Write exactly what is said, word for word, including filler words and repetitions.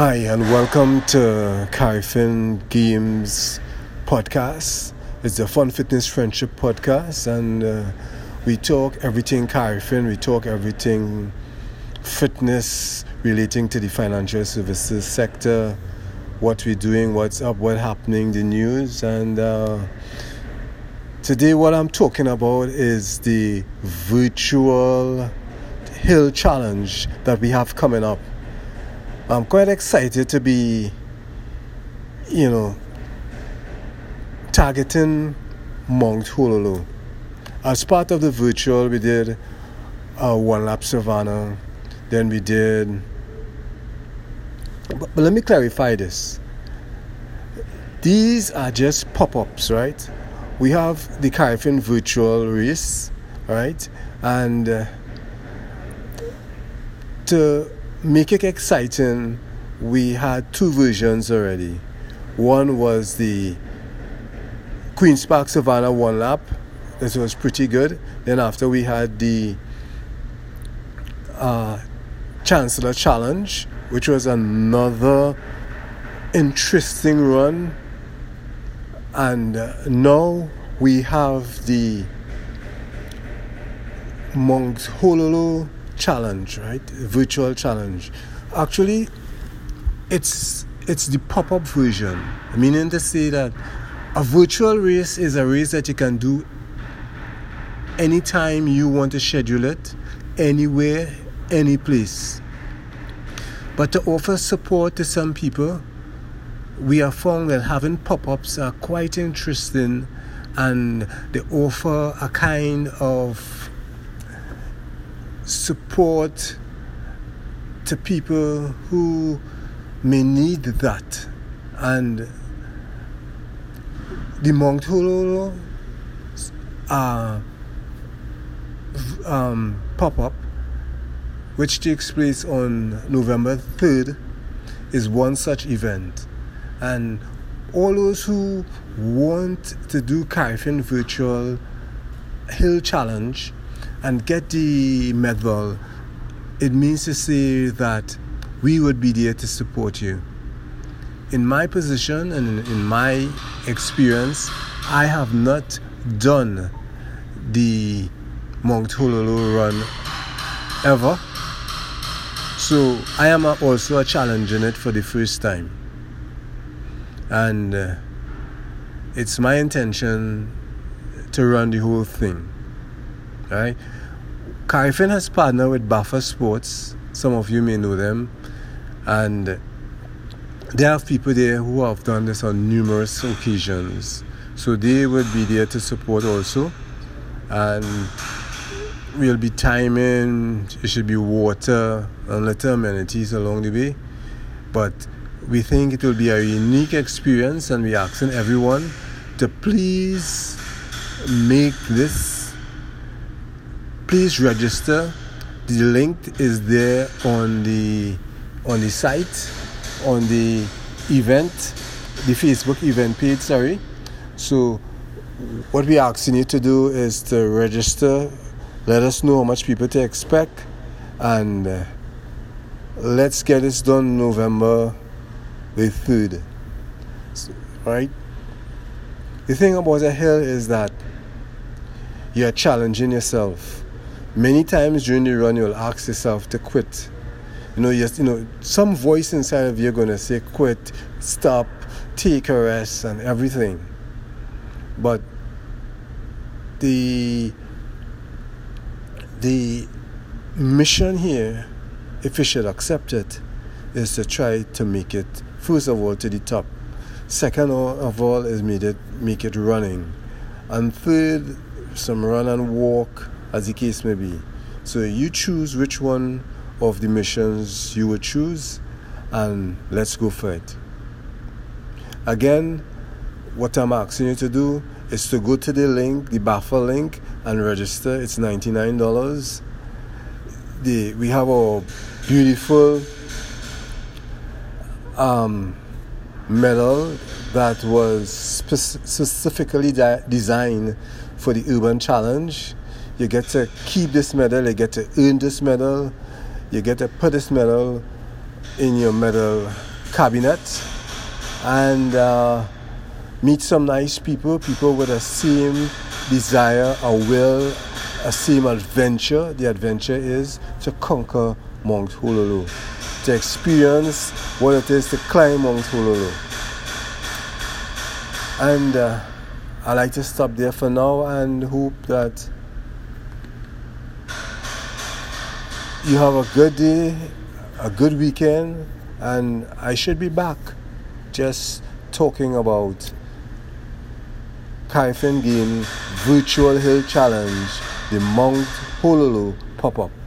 Hi and welcome to Carifin Games Podcast. It's a fun fitness friendship podcast, and uh, we talk everything Carifin. We talk everything fitness relating to the financial services sector, what we're doing, what's up, what's happening, the news. And uh, today what I'm talking about is the virtual hill challenge that we have coming up. I'm quite excited to be, you know, targeting Mount Hololo. As part of the virtual, we did a one-lap Savannah. Then we did... But, but let me clarify this. These are just pop-ups, right? We have the Carifin virtual race, right? And uh, to... make it exciting, we had two versions already. One was the Queen's Park Savannah one lap. This was pretty good. Then after we had the uh, Chancellor Challenge, which was another interesting run. And uh, now we have the Mount Hololo challenge, right? Virtual challenge. Actually, it's it's the pop-up version, meaning to say that a virtual race is a race that you can do anytime you want to schedule it, anywhere, any place. But to offer support to some people, we have found that having pop-ups are quite interesting, and they offer a kind of support to people who may need that. And the Mount Hololo uh, um, pop-up, which takes place on November third, is one such event. And all those who want to do Carifin Virtual Hill Challenge and get the medal, it means to say that we would be there to support you. In my position and in my experience, I have not done the Mount Hololo run ever, so I am also challenging it for the first time. And uh, it's my intention to run the whole thing. Right. Carifin has partnered with Bafa Sports. Some of you may know them, and they have people there who have done this on numerous occasions, so they will be there to support also. And we'll be timing, it should be water and little amenities along the way, but we think it will be a unique experience, and we're asking everyone to please make this. Please register. The link is there on the on the site, on the event, the Facebook event page, sorry. So what we're asking you to do is to register. Let us know how much people to expect, and uh, let's get this done November the third. So, right? The thing about the hill is that you're challenging yourself. Many times during the run, you'll ask yourself to quit. You know, you know, some voice inside of you is going to say, quit, stop, take a rest, and everything. But the the mission here, if you should accept it, is to try to make it, first of all, to the top. Second of all, is make it, make it running. And third, some run and walk, as the case may be. So you choose which one of the missions you would choose, and let's go for it. Again, what I'm asking you to do is to go to the link, the Bafa link, and register. It's ninety-nine dollars. The, we have our beautiful um, medal that was spe- specifically de- designed for the urban challenge. You get to keep this medal, you get to earn this medal, you get to put this medal in your medal cabinet and uh, meet some nice people, people with the same desire, a will, a same adventure. The adventure is to conquer Mount Hololo, to experience what it is to climb Mount Hololo. And uh, I like to stop there for now and hope that you have a good day, a good weekend, and I should be back just talking about Carifin Games Virtual Hill Challenge, the Mount Hololo pop-up.